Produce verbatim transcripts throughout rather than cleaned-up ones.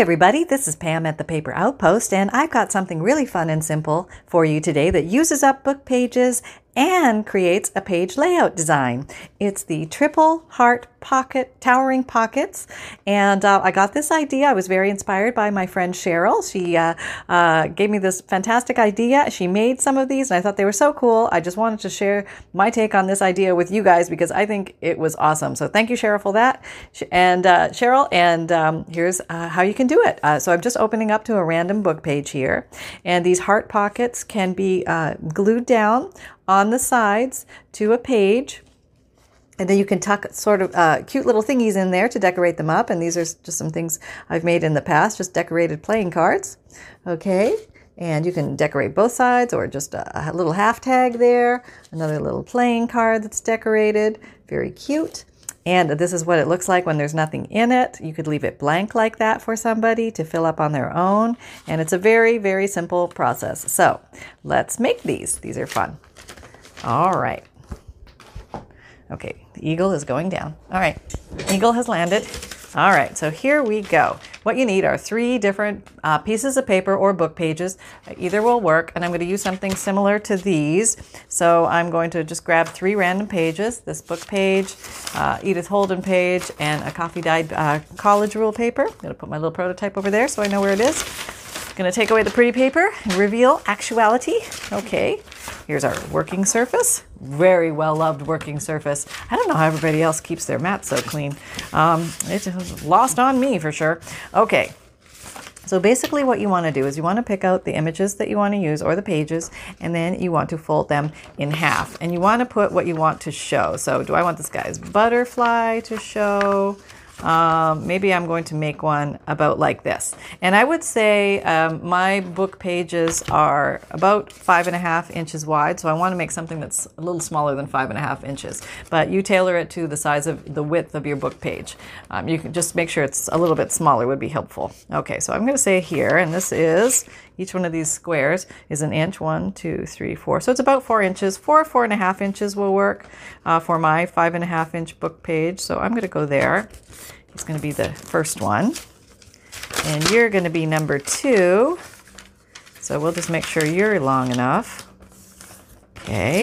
everybody, this is Pam at the Paper Outpost, and I've got something really fun and simple for you today that uses up book pages and creates a page layout design. It's the triple heart pocket, towering pockets, and uh, I got this idea. I was very inspired by my friend Cheryl. She uh, uh, gave me this fantastic idea. She made some of these, and I thought they were so cool. I just wanted to share my take on this idea with you guys because I think it was awesome. So thank you, Cheryl, for that, and uh, Cheryl. And um, here's uh, how you can do it. Uh, so I'm just opening up to a random book page here, and these heart pockets can be uh, glued down on the sides to a page. And then you can tuck sort of uh, cute little thingies in there to decorate them up. And these are just some things I've made in the past, just decorated playing cards. Okay. And you can decorate both sides or just a, a little half tag there. Another little playing card that's decorated. Very cute. And this is what it looks like when there's nothing in it. You could leave it blank like that for somebody to fill up on their own. And it's a very, very simple process. So let's make these. These are fun. All right. Okay, the eagle is going down. All right, eagle has landed. All right, so here we go. What you need are three different uh, pieces of paper or book pages. Either will work, and I'm going to use something similar to these. So I'm going to just grab three random pages, this book page, uh, Edith Holden page, and a coffee-dyed uh, college rule paper. I'm going to put my little prototype over there so I know where it is. I'm going to take away the pretty paper and reveal actuality. Okay, here's our working surface. Very well-loved working surface. I don't know how everybody else keeps their mats so clean. Um, it's lost on me for sure. Okay, so basically what you want to do is you want to pick out the images that you want to use or the pages, and then you want to fold them in half. And you want to put what you want to show. So do I want this guy's butterfly to show? Um, maybe I'm going to make one about like this. And I would say um, my book pages are about five and a half inches wide, so I want to make something that's a little smaller than five and a half inches. But you tailor it to the size of the width of your book page. Um, you can just make sure it's a little bit smaller would be helpful. Okay, so I'm going to say here, and this is, each one of these squares is an inch, one, two, three, four. So it's about four inches. Four, four and a half inches will work uh, for my five and a half inch book page. So I'm going to go there. It's going to be the first one, and you're going to be number two, so we'll just make sure you're long enough. Okay.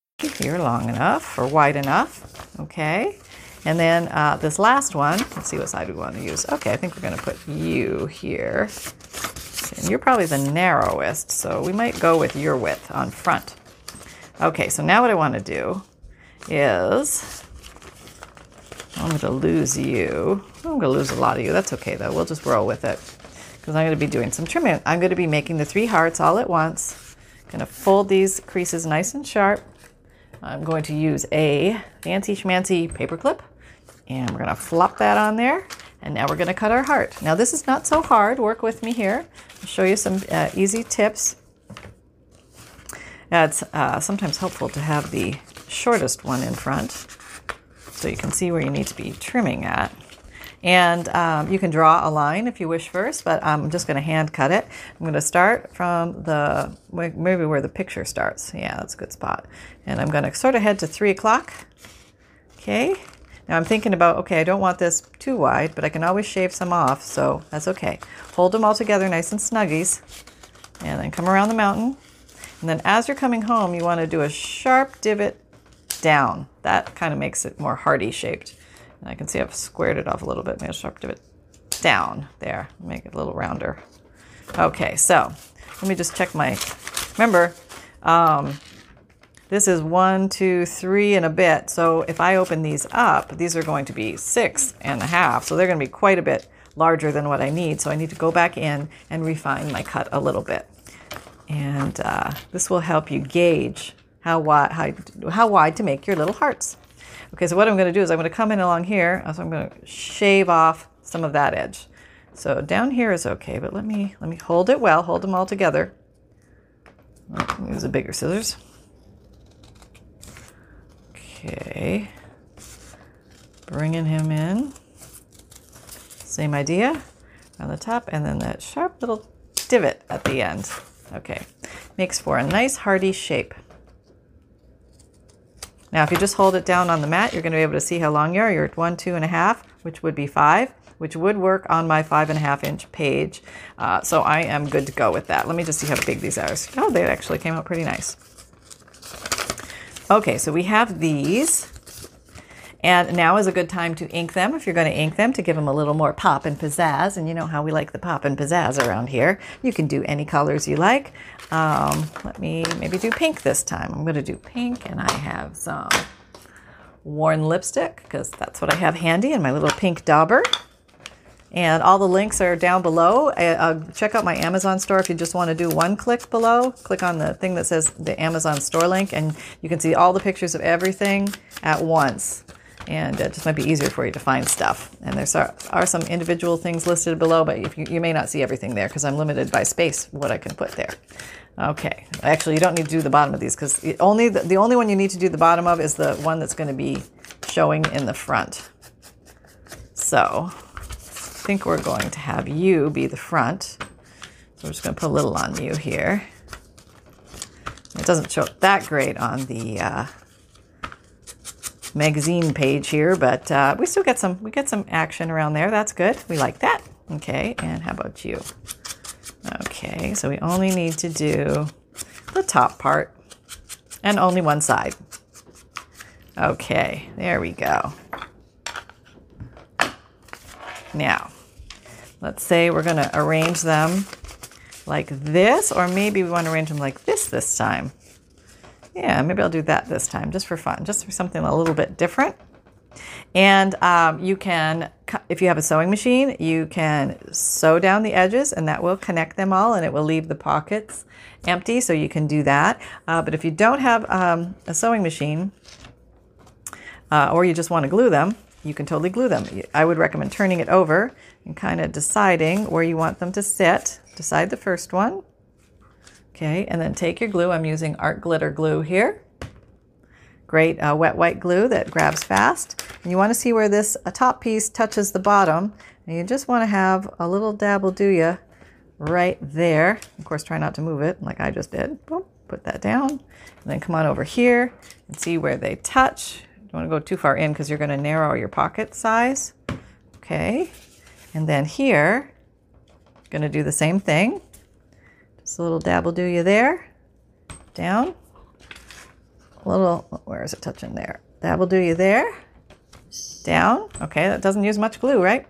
You're long enough or wide enough. Okay. And then uh, this last one, let's see what side we want to use. Okay, I think we're going to put you here. And you're probably the narrowest, so we might go with your width on front. Okay, so now what I want to do is I'm going to lose you. I'm going to lose a lot of you. That's okay, though. We'll just roll with it because I'm going to be doing some trimming. I'm going to be making the three hearts all at once. I'm going to fold these creases nice and sharp. I'm going to use a fancy schmancy paper clip, and we're going to flop that on there, and now we're going to cut our heart. Now this is not so hard. Work with me here. I'll show you some uh, easy tips. Now, it's uh, sometimes helpful to have the shortest one in front so you can see where you need to be trimming at. And um, you can draw a line if you wish first, but I'm just going to hand cut it. I'm going to start from the, maybe where the picture starts. Yeah, that's a good spot. And I'm going to sort of head to three o'clock. Okay. Now I'm thinking about, okay, I don't want this too wide, but I can always shave some off, so that's okay. Hold them all together nice and snuggies, and then come around the mountain. And then as you're coming home, you want to do a sharp divot down. That kind of makes it more hearty shaped. And I can see I've squared it off a little bit, made a sharp divot down there, make it a little rounder. Okay, so let me just check my, remember, um, this is one, two, three and a bit. So if I open these up, these are going to be six and a half. So they're going to be quite a bit larger than what I need. So I need to go back in and refine my cut a little bit. And uh, this will help you gauge how wide, how, how wide to make your little hearts. Okay, so what I'm going to do is I'm going to come in along here, so I'm going to shave off some of that edge. So down here is okay, but let me let me hold it well, hold them all together. I'll use the bigger scissors. Okay. Bringing him in. Same idea on the top, and then that sharp little divot at the end. Okay. Makes for a nice hearty shape. Now, if you just hold it down on the mat, you're going to be able to see how long you are. You're at one, two and a half, which would be five, which would work on my five and a half inch page. Uh, so I am good to go with that. Let me just see how big these are. Oh, they actually came out pretty nice. Okay, so we have these. And now is a good time to ink them, if you're going to ink them, to give them a little more pop and pizzazz. And you know how we like the pop and pizzazz around here. You can do any colors you like. Um, let me maybe do pink this time. I'm going to do pink, and I have some worn lipstick, because that's what I have handy, and my little pink dauber. And all the links are down below. Uh, check out my Amazon store if you just want to do one click below. Click on the thing that says the Amazon store link, and you can see all the pictures of everything at once. And it just might be easier for you to find stuff. And there are some individual things listed below, but if you, you may not see everything there because I'm limited by space, what I can put there. Okay. Actually, you don't need to do the bottom of these, because only the, the only one you need to do the bottom of is the one that's going to be showing in the front. So I think we're going to have you be the front. So we're just going to put a little on you here. It doesn't show up that great on the... Uh, magazine page here, but uh, we still get some we get some action around there. That's good. We like that. Okay, and how about you? Okay, so we only need to do the top part and only one side. Okay, there we go. Now, let's say we're going to arrange them like this, or maybe we want to arrange them like this this time. Yeah, maybe I'll do that this time, just for fun, just for something a little bit different. And um, you can, if you have a sewing machine, you can sew down the edges, and that will connect them all, and it will leave the pockets empty, so you can do that. Uh, but if you don't have um, a sewing machine, uh, or you just want to glue them, you can totally glue them. I would recommend turning it over and kind of deciding where you want them to sit. Decide the first one. Okay, and then take your glue. I'm using Art Glitter glue here. Great uh, wet white glue that grabs fast. And you want to see where this uh, top piece touches the bottom. And you just want to have a little dabble do ya right there. Of course, try not to move it like I just did. Boom, put that down. And then come on over here and see where they touch. Don't want to go too far in because you're going to narrow your pocket size. Okay, and then here, going to do the same thing. Just a little dabble do you there, down, a little, where is it touching there? Dabble do you there, down. Okay, that doesn't use much glue, right?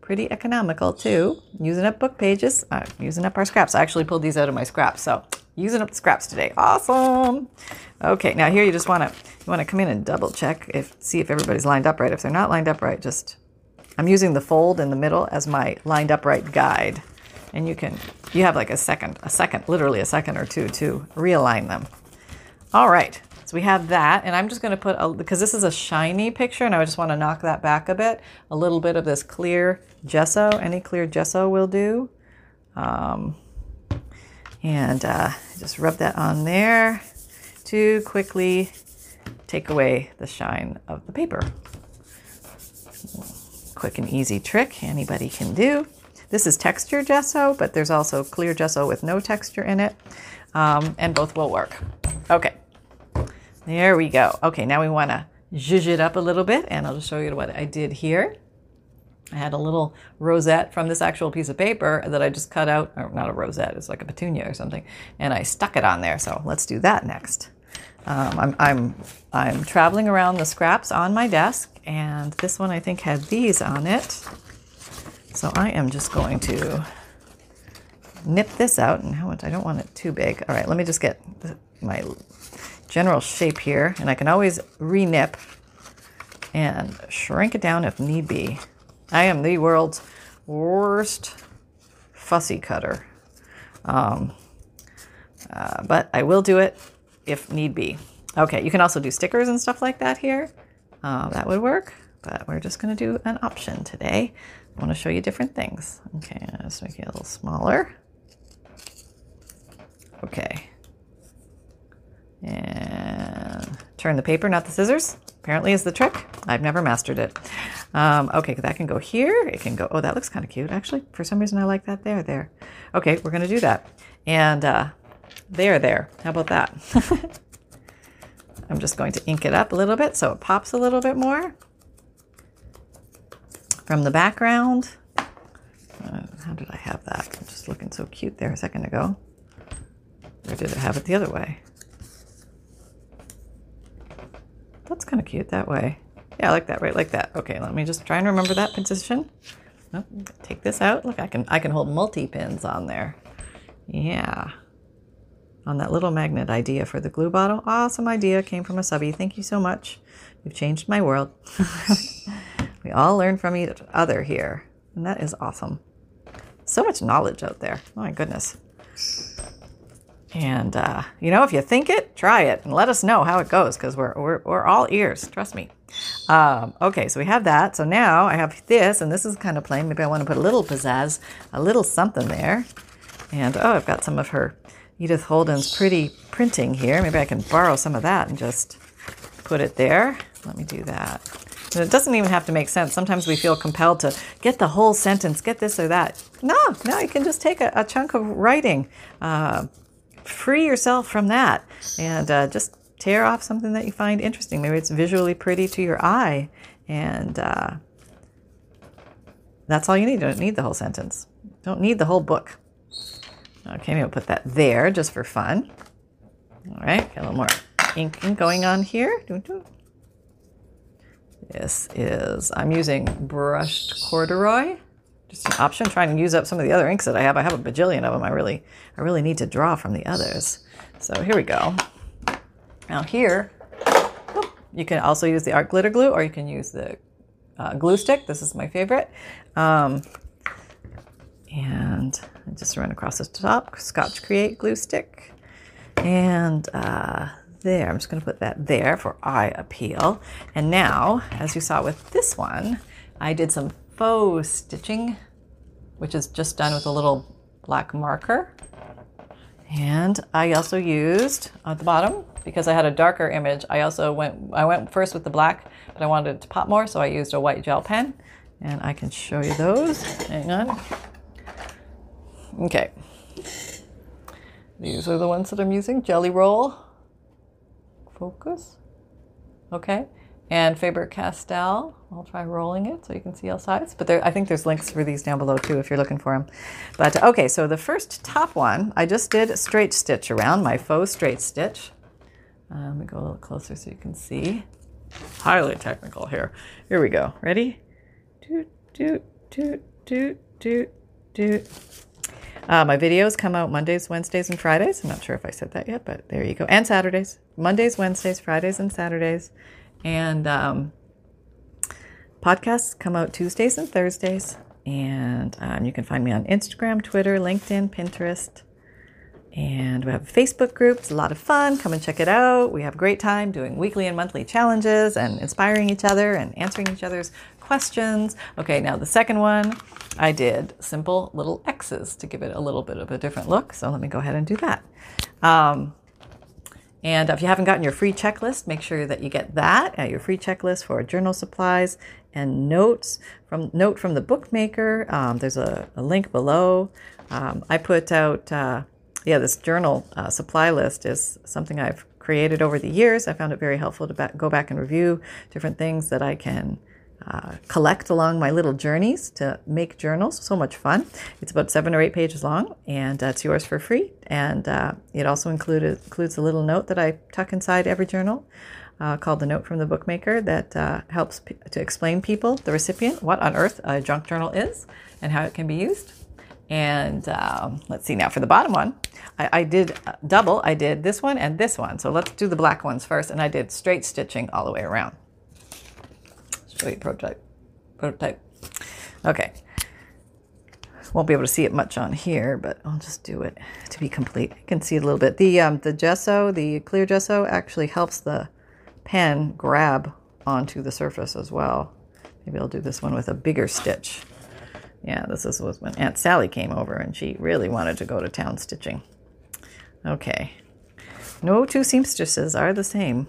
Pretty economical too. Using up book pages, uh, using up our scraps. I actually pulled these out of my scraps, so using up the scraps today. Awesome. Okay, now here you just want to you want to come in and double check, if see if everybody's lined up right. If they're not lined up right, just, I'm using the fold in the middle as my lined up right guide. And you can, you have like a second, a second, literally a second or two to realign them. All right, so we have that. And I'm just going to put, a, because this is a shiny picture and I just want to knock that back a bit, a little bit of this clear gesso. Any clear gesso will do. Um, and uh, just rub that on there to quickly take away the shine of the paper. Quick and easy trick anybody can do. This is texture gesso, but there's also clear gesso with no texture in it, um, and both will work. Okay, there we go. Okay, now we want to zhuzh it up a little bit, and I'll just show you what I did here. I had a little rosette from this actual piece of paper that I just cut out, or not a rosette, it's like a petunia or something, and I stuck it on there, so let's do that next. Um, I'm, I'm, I'm traveling around the scraps on my desk, and this one I think had these on it. So I am just going to nip this out, and how much, I don't want it too big. All right, let me just get my general shape here, and I can always re-nip and shrink it down if need be. I am the world's worst fussy cutter, um, uh, but I will do it if need be. Okay, you can also do stickers and stuff like that here. Uh, that would work. but we're just going to do an option today. I want to show you different things. Okay, I'll just make it a little smaller. Okay. And turn the paper, not the scissors, apparently is the trick. I've never mastered it. Um, okay, that can go here. It can go, oh, that looks kind of cute, actually. For some reason, I like that there, there. Okay, we're going to do that. And uh, there, there. How about that? I'm just going to ink it up a little bit so it pops a little bit more from the background. Uh, how did I have that? I'm just looking so cute there a second ago. Or did I have it the other way? That's kind of cute that way. Yeah, I like that, right? Like that. Okay, let me just try and remember that position. Nope. Take this out. Look, I can I can hold multi pins on there. Yeah. On that little magnet idea for the glue bottle. Awesome idea. Came from a subby. Thank you so much. You've changed my world. We all learn from each other here. And that is awesome. So much knowledge out there. Oh, my goodness. And, uh, you know, if you think it, try it. And let us know how it goes because we're, we're, we're all ears. Trust me. Um, okay, so we have that. So now I have this. And this is kind of plain. Maybe I want to put a little pizzazz, a little something there. And, oh, I've got some of her... Edith Holden's pretty printing here. Maybe I can borrow some of that and just put it there. Let me do that. And it doesn't even have to make sense. Sometimes we feel compelled to get the whole sentence, get this or that. No, no, you can just take a, a chunk of writing. Uh, free yourself from that and uh, just tear off something that you find interesting. Maybe it's visually pretty to your eye. And uh, that's all you need. You don't need the whole sentence. You don't need the whole book. Okay, maybe I'll put that there just for fun. All right, got a little more inking going on here. This is, I'm using brushed corduroy. Just an option, trying to use up some of the other inks that I have. I have a bajillion of them. I really, I really need to draw from the others. So here we go. Now here, oh, you can also use the art glitter glue or you can use the uh, glue stick. This is my favorite. Um, And I just ran across the top, Scotch Create glue stick. And uh, there, I'm just going to put that there for eye appeal. And now, as you saw with this one, I did some faux stitching, which is just done with a little black marker. And I also used, at the bottom, because I had a darker image, I also went, I went first with the black, but I wanted it to pop more, so I used a white gel pen. And I can show you those. Hang on. Okay, these are the ones that I'm using. Jelly Roll, focus, okay, and Faber-Castell. I'll try rolling it so you can see all sides. But there, I think there's links for these down below too if you're looking for them. But okay, so the first top one, I just did a straight stitch around, my faux straight stitch. Um, let me go a little closer so you can see. Highly technical here. Here we go. Ready? Doot, doot, doot, doot, doot, doot. Uh, my videos come out Mondays, Wednesdays, and Fridays. I'm not sure if I said that yet, but there you go. And Saturdays. Mondays, Wednesdays, Fridays, and Saturdays. And um, podcasts come out Tuesdays and Thursdays. And um, you can find me on Instagram, Twitter, LinkedIn, Pinterest. And we have a Facebook group. It's a lot of fun. Come and check it out. We have a great time doing weekly and monthly challenges and inspiring each other and answering each other's questions. Okay, now the second one, I did simple little X's to give it a little bit of a different look. So let me go ahead and do that. Um, and if you haven't gotten your free checklist, make sure that you get that at your free checklist for journal supplies and notes from note from the bookmaker. Um, there's a, a link below. Um, I put out, uh, yeah, this journal uh, supply list is something I've created over the years. I found it very helpful to ba- go back and review different things that I can Uh, collect along my little journeys to make journals. So much fun. It's about seven or eight pages long and uh, it's yours for free. And uh, it also included, includes a little note that I tuck inside every journal uh, called the note from the bookmaker that uh, helps p- to explain people, the recipient, what on earth a junk journal is and how it can be used. And um, let's see now for the bottom one, I, I did double. I did this one and this one. So let's do the black ones first. And I did straight stitching all the way around. Wait, prototype, prototype. Okay. Won't be able to see it much on here, but I'll just do it to be complete. I can see it a little bit. The um, the gesso, the clear gesso, actually helps the pen grab onto the surface as well. Maybe I'll do this one with a bigger stitch. Yeah, this is was when Aunt Sally came over and she really wanted to go to town stitching. Okay. No two seamstresses are the same.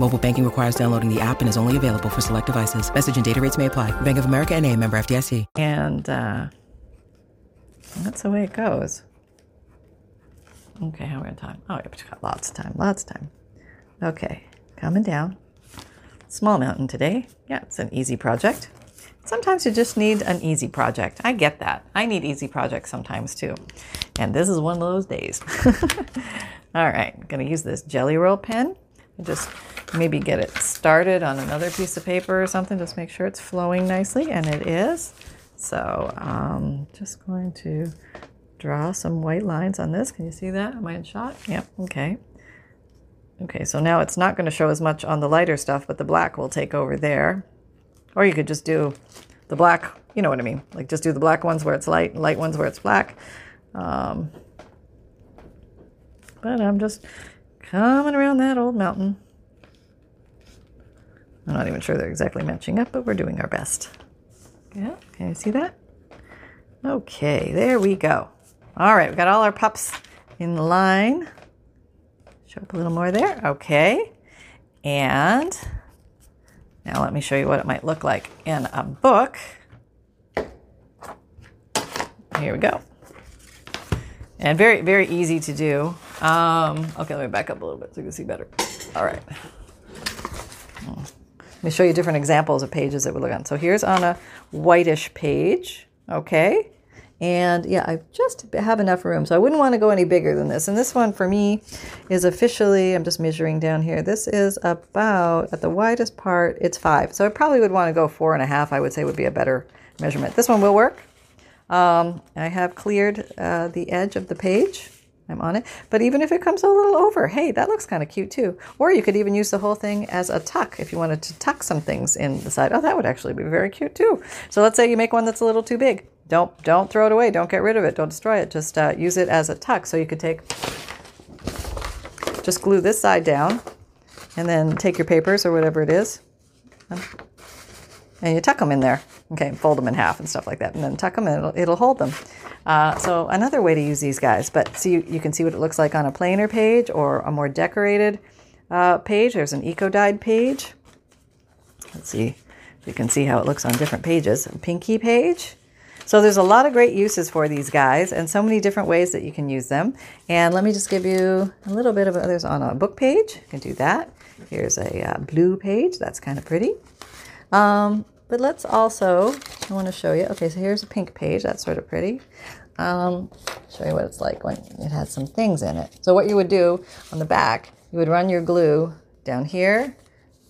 Mobile banking requires downloading the app and is only available for select devices. Message and data rates may apply. Bank of America N A, member F D I C. And uh, that's the way it goes. Okay, how are we on time? Oh, we've got lots of time, lots of time. Okay, coming down. Small mountain today. Yeah, it's an easy project. Sometimes you just need an easy project. I get that. I need easy projects sometimes too. And this is one of those days. All right, I'm going to use this Jelly Roll pen. Just maybe get it started on another piece of paper or something. Just make sure it's flowing nicely, and it is. So um just going to draw some white lines on this. Can you see that? Am I in shot? Yep, okay. Okay, so now it's not going to show as much on the lighter stuff, but the black will take over there. Or you could just do the black, you know what I mean? Like just do the black ones where it's light, and light ones where it's black. Um, but I'm just coming around that old mountain. I'm not even sure they're exactly matching up, but we're doing our best. Yeah, can you see that? Okay, there we go. All right, we've got all our pups in line. Show up a little more there. Okay, and... now let me show you what it might look like in a book. Here we go. And very, very easy to do. Um, okay, let me back up a little bit so you can see better. All right. Let me show you different examples of pages that we look on. So here's on a whitish page, okay? And yeah, I just have enough room, so I wouldn't want to go any bigger than this. And this one for me is officially, I'm just measuring down here, this is about, at the widest part, it's five. So I probably would want to go four and a half, I would say would be a better measurement. This one will work. Um, I have cleared uh, the edge of the page. I'm on it. But even if it comes a little over, hey, that looks kind of cute too. Or you could even use the whole thing as a tuck if you wanted to tuck some things in the side. Oh, that would actually be very cute too. So let's say you make one that's a little too big. Don't don't throw it away. Don't get rid of it. Don't destroy it. Just uh, use it as a tuck. So you could take, just glue this side down, and then take your papers or whatever it is, and you tuck them in there. Okay, and fold them in half and stuff like that, and then tuck them in. It'll, it'll hold them. Uh, so another way to use these guys. But see, you, you can see what it looks like on a plainer page or a more decorated uh, page. There's an eco-dyed page. Let's see. You can see how it looks on different pages. A pinky page. So there's a lot of great uses for these guys and so many different ways that you can use them. And let me just give you a little bit of others on a book page. You can do that. Here's a uh, blue page. That's kind of pretty. Um, but let's also, I want to show you. Okay, so here's a pink page. That's sort of pretty. Um, show you what it's like when it has some things in it. So what you would do on the back, you would run your glue down here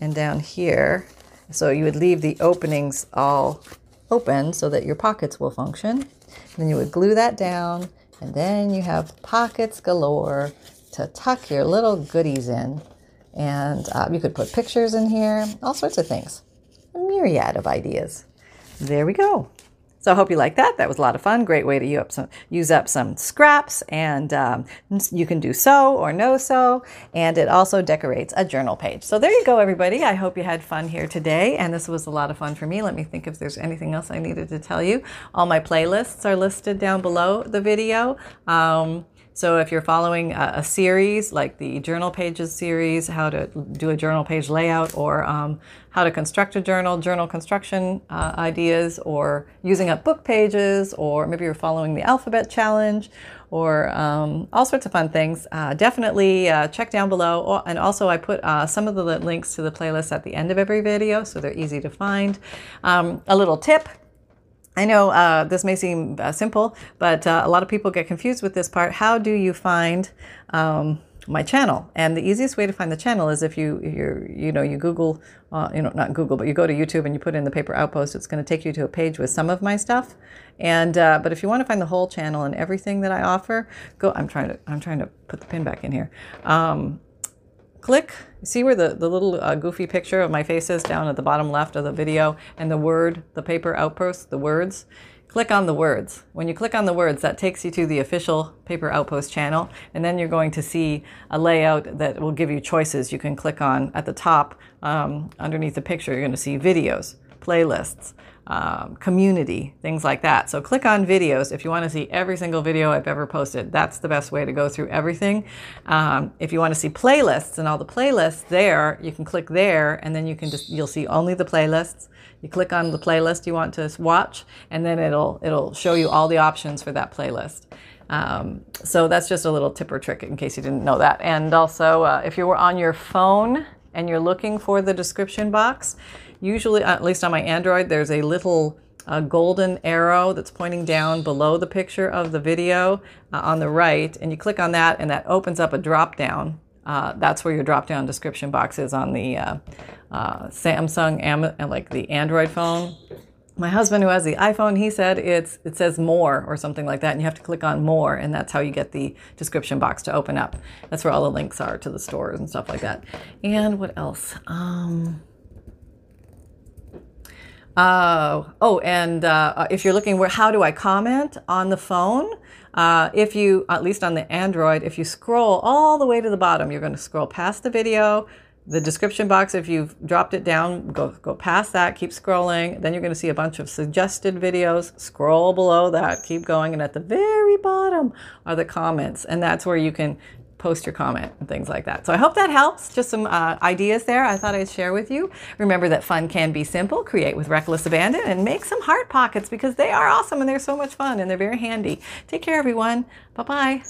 and down here. So you would leave the openings all open so that your pockets will function. And then you would glue that down, and then you have pockets galore to tuck your little goodies in. And uh, you could put pictures in here, all sorts of things. A myriad of ideas. There we go. So I hope you liked that. That was a lot of fun. Great way to use up some, use up some scraps, and um, you can do so or no so, and it also decorates a journal page. So there you go, everybody. I hope you had fun here today, and this was a lot of fun for me. Let me think if there's anything else I needed to tell you. All my playlists are listed down below the video. Um, So if you're following a, a series, like the journal pages series, how to do a journal page layout, or um, how to construct a journal, journal construction uh, ideas, or using up book pages, or maybe you're following the alphabet challenge, or um, all sorts of fun things, uh, definitely uh, check down below. And also I put uh, some of the links to the playlist at the end of every video, so they're easy to find. Um, a little tip. I know uh, this may seem uh, simple, but uh, a lot of people get confused with this part. How do you find um, my channel. And the easiest way to find the channel is if you you you know you Google uh, you know not Google but you go to YouTube and you put in the Paper Outpost. It's going to take you to a page with some of my stuff. And uh, but if you want to find the whole channel and everything that I offer, go. I'm trying to I'm trying to put the pin back in here. Um, click. See where the the little uh, goofy picture of my face is down at the bottom left of the video, and the word the Paper Outpost, the words. Click on the words. When you click on the words, that takes you to the official Paper Outpost channel, and then you're going to see a layout that will give you choices you can click on at the top. Um, underneath the picture, you're going to see videos, playlists, um, community, things like that. So click on videos if you want to see every single video I've ever posted. That's the best way to go through everything. Um, if you want to see playlists and all the playlists there, you can click there, and then you can just you'll see only the playlists. You click on the playlist you want to watch, and then it'll it'll show you all the options for that playlist. Um, so that's just a little tip or trick in case you didn't know that. And also, uh, if you were on your phone and you're looking for the description box, usually, at least on my Android, there's a little a golden arrow that's pointing down below the picture of the video uh, on the right, and you click on that, and that opens up a drop down. Uh, that's where your drop-down description box is on the uh, uh, Samsung, Am- like the Android phone. My husband, who has the iPhone, he said it's it says more or something like that, and you have to click on more, and that's how you get the description box to open up. That's where all the links are to the stores and stuff like that. And what else? Um, uh, oh, and uh, if you're looking where, how do I comment on the phone? Uh, if you, at least on the Android, if you scroll all the way to the bottom, you're going to scroll past the video, the description box. If you've dropped it down, go, go past that, keep scrolling. Then you're going to see a bunch of suggested videos. Scroll below that, keep going. And at the very bottom are the comments. And that's where you can post your comment and things like that. So I hope that helps. Just some uh, ideas there I thought I'd share with you. Remember that fun can be simple. Create with reckless abandon and make some heart pockets because they are awesome and they're so much fun and they're very handy. Take care, everyone. Bye-bye.